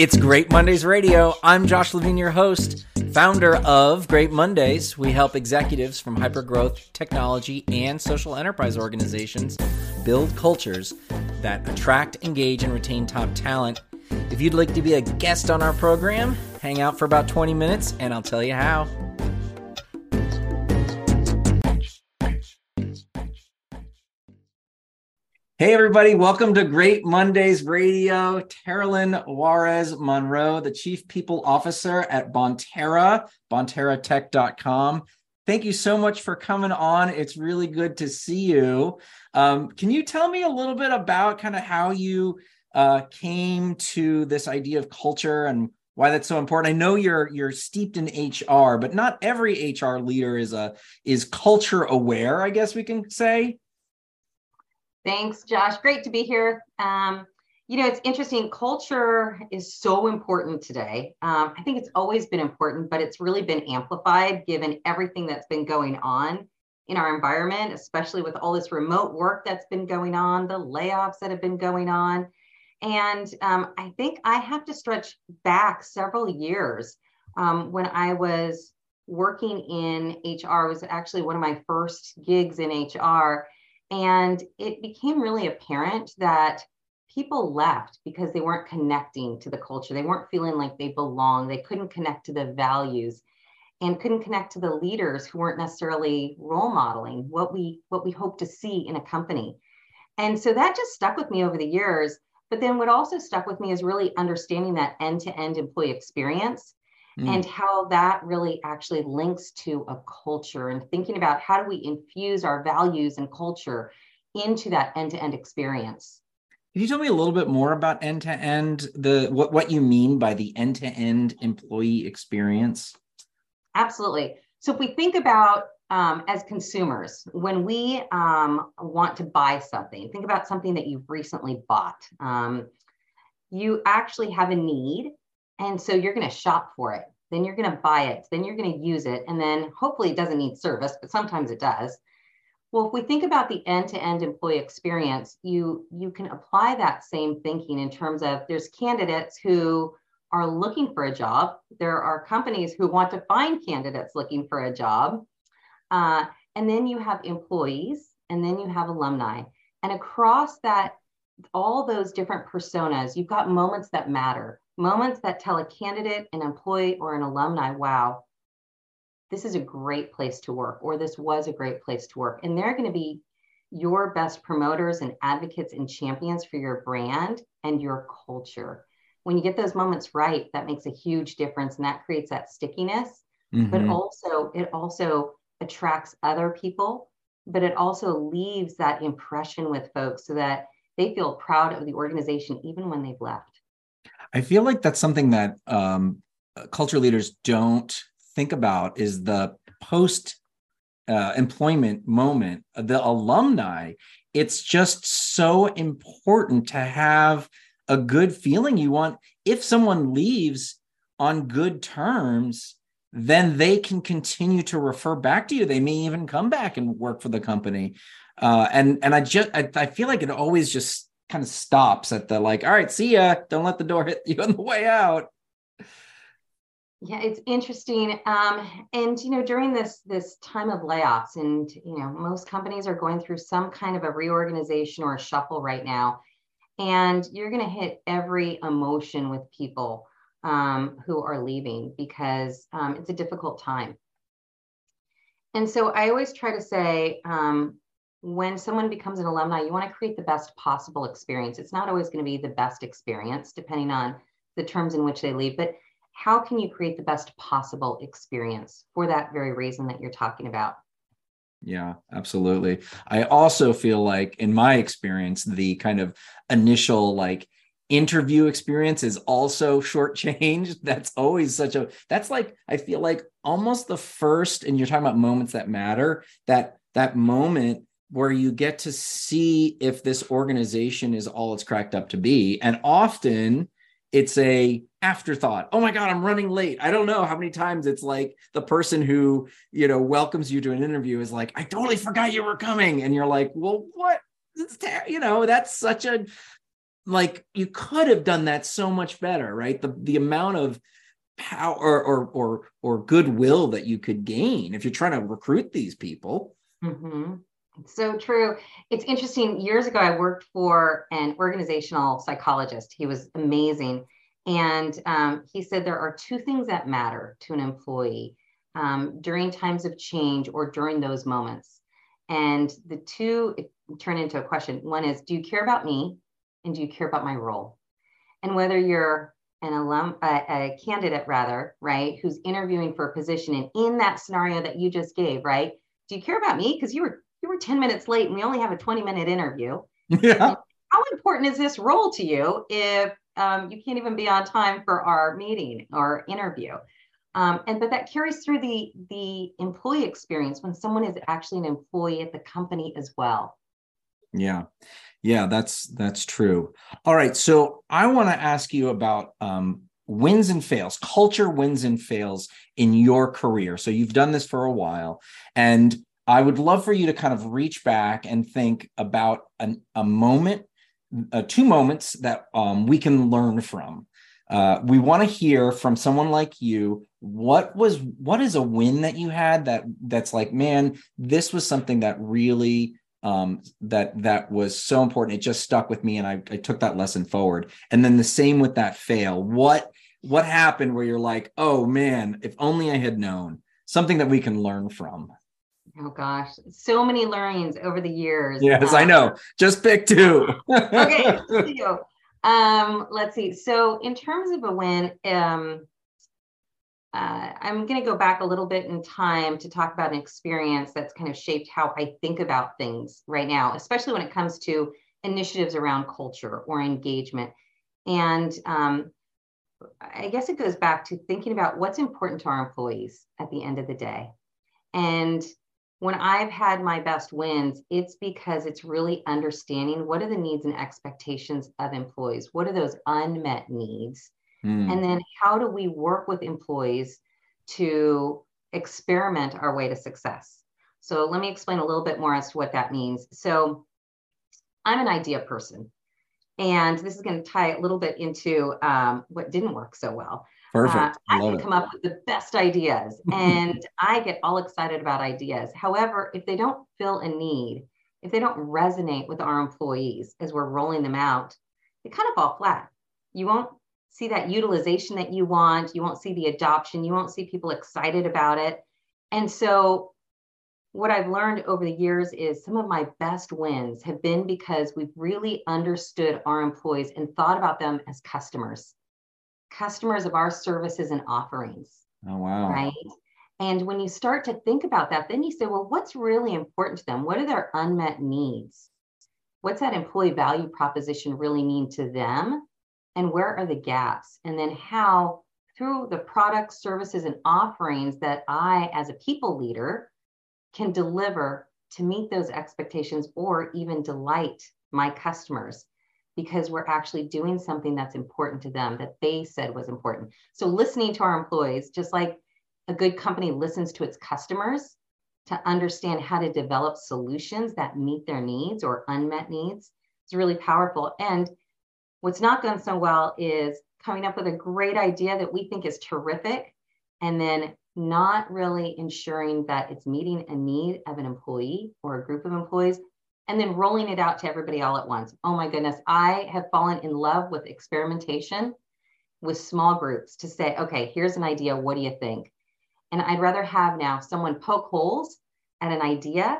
It's Great Mondays Radio. I'm Josh Levine, your host, founder of Great Mondays. We help executives from hypergrowth, technology, and social enterprise organizations build cultures that attract, engage, and retain top talent. If you'd like to be a guest on our program, hang out for about 20 minutes and I'll tell you how. Hey everybody, welcome to Great Mondays Radio. Terilyn Juarez Monroe, the Chief People Officer at Bonterra, bonterratech.com. Thank you so much for coming on. It's really good to see you. Can you tell me a little bit about kind of how you came to this idea of culture and why that's so important? I know you're steeped in HR, but not every HR leader is culture aware, I guess we can say. Thanks, Josh. Great to be here. It's interesting. Culture is so important today. I think it's always been important, but it's really been amplified given everything that's been going on in our environment, especially with all this remote work that's been going on, the layoffs that have been going on. And I think I have to stretch back several years when I was working in HR. It was actually one of my first gigs in HR. And it became really apparent that people left because they weren't connecting to the culture. They weren't feeling like they belonged. They couldn't connect to the values and couldn't connect to the leaders who weren't necessarily role modeling what we hope to see in a company. And so that just stuck with me over the years. But then what also stuck with me is really understanding that end-to-end employee experience and how that really actually links to a culture, and thinking about how do we infuse our values and culture into that end-to-end experience. Can you tell me a little bit more about end-to-end, what you mean by the end-to-end employee experience? Absolutely. So if we think about as consumers, when we want to buy something, think about something that you've recently bought. You actually have a need. And so you're going to shop for it, then you're going to buy it, then you're going to use it, and then hopefully it doesn't need service, but sometimes it does. Well, if we think about the end-to-end employee experience, you can apply that same thinking in terms of there's candidates who are looking for a job. There are companies who want to find candidates looking for a job. And then you have employees, and then you have alumni. And across that, all those different personas, you've got moments that matter. Moments that tell a candidate, an employee, or an alumni, wow, this is a great place to work, or this was a great place to work. And they're going to be your best promoters and advocates and champions for your brand and your culture. When you get those moments right, that makes a huge difference, and that creates that stickiness. Mm-hmm. But also, it also attracts other people, but it also leaves that impression with folks so that they feel proud of the organization even when they've left. I feel like that's something that culture leaders don't think about, is the post-employment moment, the alumni. It's just so important to have a good feeling. You want, if someone leaves on good terms, then they can continue to refer back to you. They may even come back and work for the company. I feel like it always just kind of stops at the, like, all right, see ya. Don't let the door hit you on the way out. Yeah, it's interesting. During this time of layoffs, and, most companies are going through some kind of a reorganization or a shuffle right now, and you're going to hit every emotion with people who are leaving because it's a difficult time. And so I always try to say, when someone becomes an alumni, you want to create the best possible experience. It's not always going to be the best experience, depending on the terms in which they leave, but how can you create the best possible experience for that very reason that you're talking about? Yeah, absolutely. I also feel like, in my experience, the kind of initial interview experience is also shortchanged. That's always I feel like almost the first, and you're talking about moments that matter, that moment where you get to see if this organization is all it's cracked up to be. And often it's a afterthought. Oh my God, I'm running late. I don't know how many times it's like the person who, welcomes you to an interview is like, I totally forgot you were coming. And you're like, well, what? That's such a Like, you could have done that so much better, right? The amount of power or goodwill that you could gain if you're trying to recruit these people. Mm-hmm. It's so true. It's interesting. Years ago, I worked for an organizational psychologist. He was amazing. And he said there are two things that matter to an employee during times of change or during those moments. And the two turn into a question. One is, do you care about me? And do you care about my role? And whether you're an alum, a candidate rather, right, who's interviewing for a position, and in that scenario that you just gave, right, do you care about me? Because you were 10 minutes late and we only have a 20-minute interview. Yeah. How important is this role to you if you can't even be on time for our meeting or interview? But that carries through the employee experience when someone is actually an employee at the company as well. Yeah. Yeah, that's true. All right. So I want to ask you about wins and fails, culture wins and fails in your career. So you've done this for a while, and I would love for you to kind of reach back and think about a moment, two moments that we can learn from. We want to hear from someone like you. What is a win that you had that's like, man, this was something that really that was so important. It just stuck with me, and I took that lesson forward. And then the same with that fail. What happened where you're like, oh man, if only I had known? Something that we can learn from. Oh gosh, so many learnings over the years. Yes, I know. Just pick two. Okay, two. Let's see. So in terms of a win, I'm going to go back a little bit in time to talk about an experience that's kind of shaped how I think about things right now, especially when it comes to initiatives around culture or engagement. And I guess it goes back to thinking about what's important to our employees at the end of the day. And when I've had my best wins, it's because it's really understanding what are the needs and expectations of employees? What are those unmet needs? And then how do we work with employees to experiment our way to success? So let me explain a little bit more as to what that means. So I'm an idea person, and this is going to tie a little bit into what didn't work so well. Perfect. I can come up with the best ideas, and I get all excited about ideas. However, if they don't fill a need, if they don't resonate with our employees as we're rolling them out, they kind of fall flat. You won't see that utilization that you want. You won't see the adoption. You won't see people excited about it. And so what I've learned over the years is some of my best wins have been because we've really understood our employees and thought about them as customers of our services and offerings. Oh, wow. Right? And when you start to think about that, then you say, well, what's really important to them? What are their unmet needs? What's that employee value proposition really mean to them? And where are the gaps? And then how, through the products, services, and offerings that I, as a people leader, can deliver to meet those expectations or even delight my customers, because we're actually doing something that's important to them that they said was important. So listening to our employees, just like a good company listens to its customers to understand how to develop solutions that meet their needs or unmet needs, is really powerful. And what's not done so well is coming up with a great idea that we think is terrific, and then not really ensuring that it's meeting a need of an employee or a group of employees, and then rolling it out to everybody all at once. Oh my goodness, I have fallen in love with experimentation with small groups to say, okay, here's an idea. What do you think? And I'd rather have now someone poke holes at an idea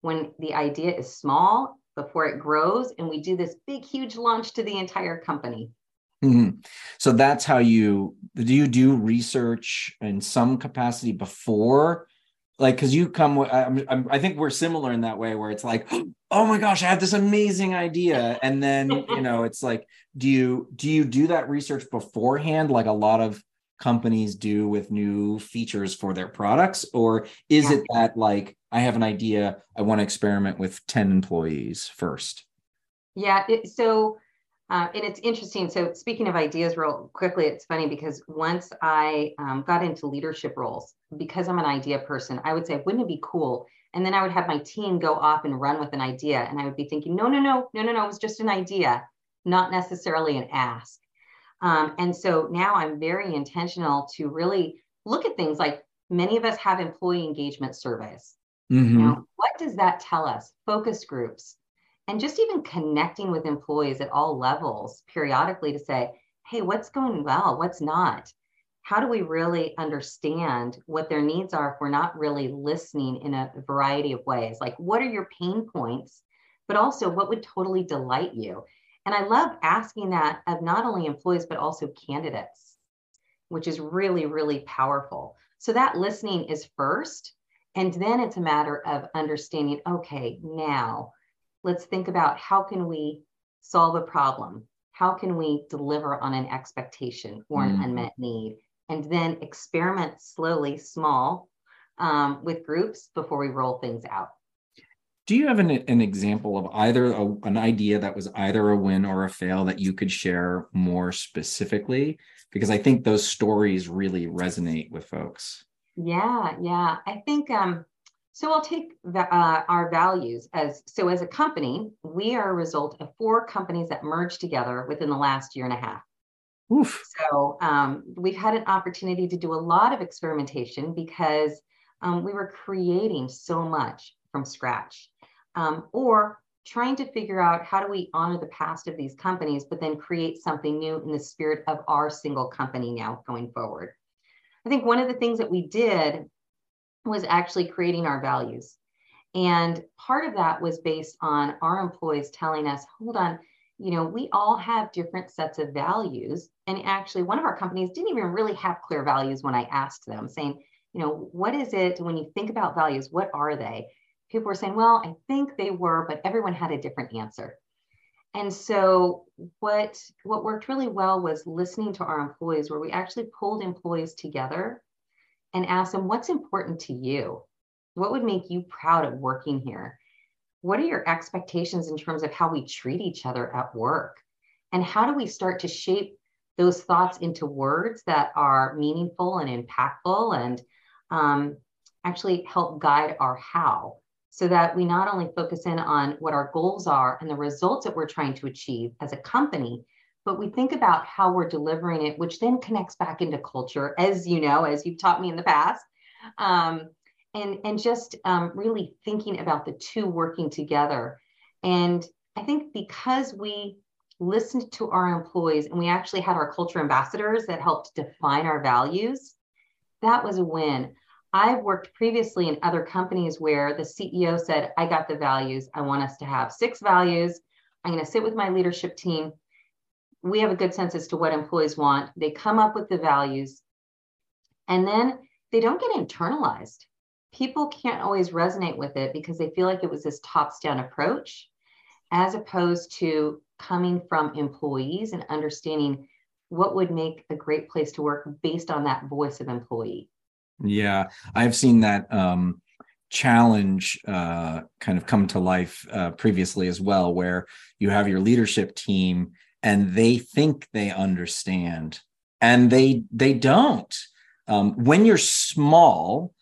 when the idea is small before it grows, and we do this big, huge launch to the entire company. Mm-hmm. So that's how you do research in some capacity before, like, because you come, I think we're similar in that way where it's like, oh my gosh, I have this amazing idea. And then, you know, it's like, do you do that research beforehand? Like a lot of companies do with new features for their products? Or is it that like, I have an idea, I want to experiment with 10 employees first? Yeah. And it's interesting. So speaking of ideas real quickly, it's funny because once I got into leadership roles, because I'm an idea person, I would say, wouldn't it be cool? And then I would have my team go off and run with an idea. And I would be thinking, no, it was just an idea. not necessarily an ask. And so now I'm very intentional to really look at things like many of us have employee engagement surveys. Mm-hmm. You know, what does that tell us? Focus groups, and just even connecting with employees at all levels periodically to say, hey, what's going well? What's not? How do we really understand what their needs are if we're not really listening in a variety of ways? Like, what are your pain points, but also what would totally delight you? And I love asking that of not only employees, but also candidates, which is really, really powerful. So that listening is first, and then it's a matter of understanding, okay, now let's think about how can we solve a problem? How can we deliver on an expectation or an unmet need? And then experiment slowly, small, with groups before we roll things out. Do you have an example of either an idea that was either a win or a fail that you could share more specifically? Because I think those stories really resonate with folks. Yeah. I think, so I'll take our values as a company, we are a result of 4 companies that merged together within the last year and a half. Oof. So we've had an opportunity to do a lot of experimentation because we were creating so much from scratch, or trying to figure out how do we honor the past of these companies, but then create something new in the spirit of our single company now going forward. I think one of the things that we did was actually creating our values. And part of that was based on our employees telling us, hold on, you know, we all have different sets of values. And actually one of our companies didn't even really have clear values when I asked them, saying, you know, what is it when you think about values, what are they? People were saying, well, I think they were, but everyone had a different answer. And so what worked really well was listening to our employees, where we actually pulled employees together and asked them, what's important to you? What would make you proud of working here? What are your expectations in terms of how we treat each other at work? And how do we start to shape those thoughts into words that are meaningful and impactful and actually help guide our how? So that we not only focus in on what our goals are and the results that we're trying to achieve as a company, but we think about how we're delivering it, which then connects back into culture, as you know, as you've taught me in the past, and just really thinking about the two working together. And I think because we listened to our employees and we actually had our culture ambassadors that helped define our values, that was a win. I've worked previously in other companies where the CEO said, I got the values. I want us to have 6 values. I'm going to sit with my leadership team. We have a good sense as to what employees want. They come up with the values, and then they don't get internalized. People can't always resonate with it because they feel like it was this top-down approach, as opposed to coming from employees and understanding what would make a great place to work based on that voice of employee. Yeah, I've seen that challenge kind of come to life previously as well, where you have your leadership team and they think they understand and they don't. When you're small,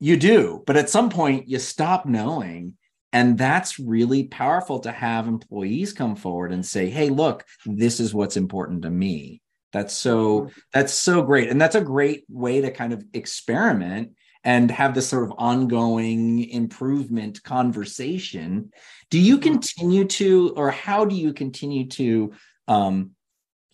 you do, but at some point you stop knowing. And that's really powerful to have employees come forward and say, hey, look, this is what's important to me. That's so great. And that's a great way to kind of experiment and have this sort of ongoing improvement conversation. Do you continue to, or how do you continue to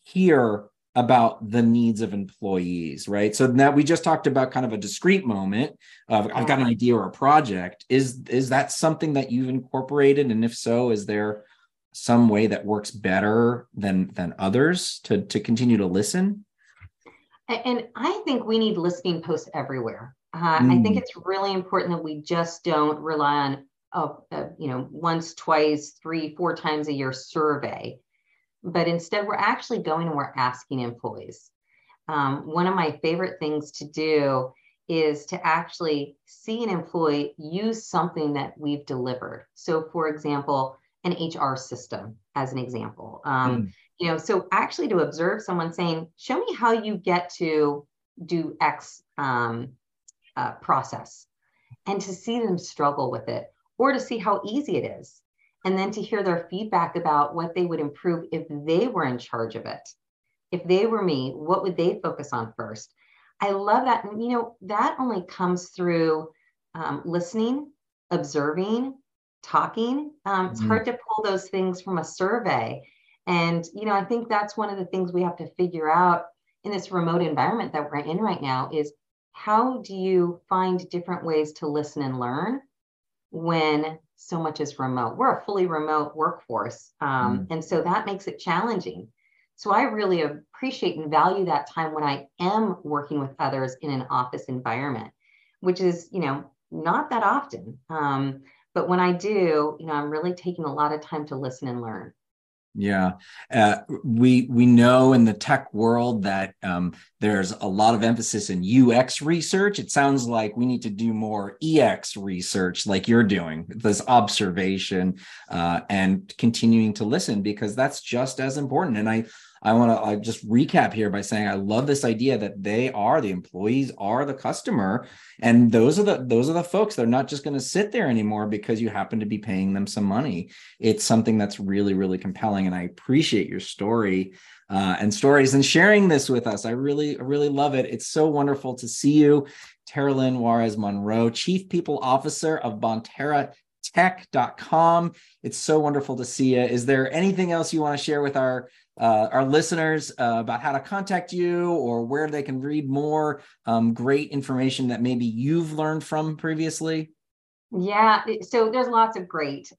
hear about the needs of employees, right? So now we just talked about kind of a discrete moment of, I've got an idea or a project. Is that something that you've incorporated? And if so, is there some way that works better than others to continue to listen? And I think we need listening posts everywhere. I think it's really important that we just don't rely on once, twice, 3, 4 times a year survey, but instead we're actually going and we're asking employees. One of my favorite things to do is to actually see an employee use something that we've delivered. So, for example, an HR system as an example. You know, so actually to observe someone saying, show me how you get to do X process, and to see them struggle with it, or to see how easy it is. and then to hear their feedback about what they would improve if they were in charge of it. If they were me, what would they focus on first? I love that. And, you know, that only comes through listening, observing, talking. It's hard to pull those things from a survey. And, you know, I think that's one of the things we have to figure out in this remote environment that we're in right now is how do you find different ways to listen and learn when so much is remote? We're a fully remote workforce. And so that makes it challenging. So I really appreciate and value that time when I am working with others in an office environment, which is, you know, not that often. But when I do, you know, I'm really taking a lot of time to listen and learn. Yeah. We know in the tech world that there's a lot of emphasis in UX research. It sounds like we need to do more EX research like you're doing, this observation and continuing to listen, because that's just as important. And I want to just recap here by saying I love this idea that they are the employees are the customer, and those are the folks. They're not just going to sit there anymore because you happen to be paying them some money. It's something that's really, really compelling, and I appreciate your story and stories and sharing this with us. I really, really love it. It's so wonderful to see you, Terilyn Juarez Monroe, Chief People Officer of bonterratech.com. It's so wonderful to see you. Is there anything else you want to share with our listeners about how to contact you or where they can read more great information that maybe you've learned from previously? Yeah, so there's lots of great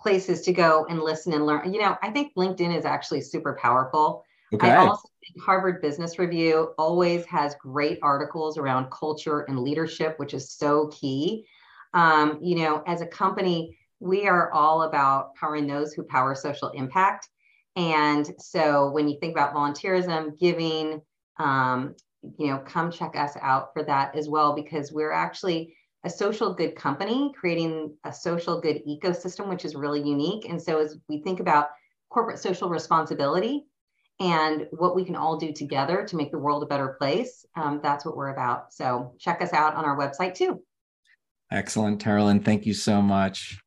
places to go and listen and learn. You know, I think LinkedIn is actually super powerful. Okay. I also think Harvard Business Review always has great articles around culture and leadership, which is so key. You know, as a company, we are all about powering those who power social impact. And so when you think about volunteerism, giving, you know, come check us out for that as well, because we're actually a social good company creating a social good ecosystem, which is really unique. And so as we think about corporate social responsibility and what we can all do together to make the world a better place, that's what we're about. So check us out on our website too. Excellent, Terilyn. Thank you so much.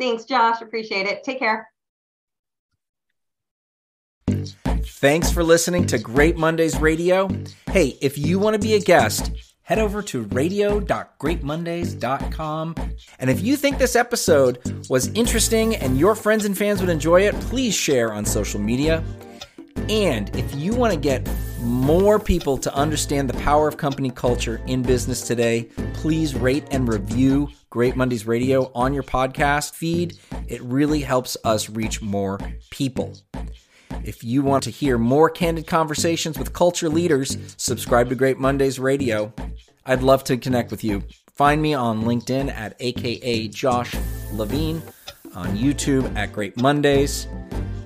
Thanks, Josh. Appreciate it. Take care. Thanks for listening to Great Mondays Radio. Hey, if you want to be a guest, head over to radio.greatmondays.com. And if you think this episode was interesting and your friends and fans would enjoy it, please share on social media. And if you want to get more people to understand the power of company culture in business today, please rate and review Great Mondays Radio on your podcast feed. It really helps us reach more people. If you want to hear more candid conversations with culture leaders, subscribe to Great Mondays Radio. I'd love to connect with you. Find me on LinkedIn at aka Josh Levine, on YouTube at Great Mondays,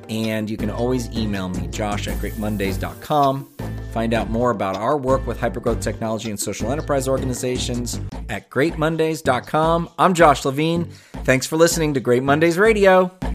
and you can always email me, josh@greatmondays.com. Find out more about our work with hypergrowth technology and social enterprise organizations at greatmondays.com. I'm Josh Levine. Thanks for listening to Great Mondays Radio.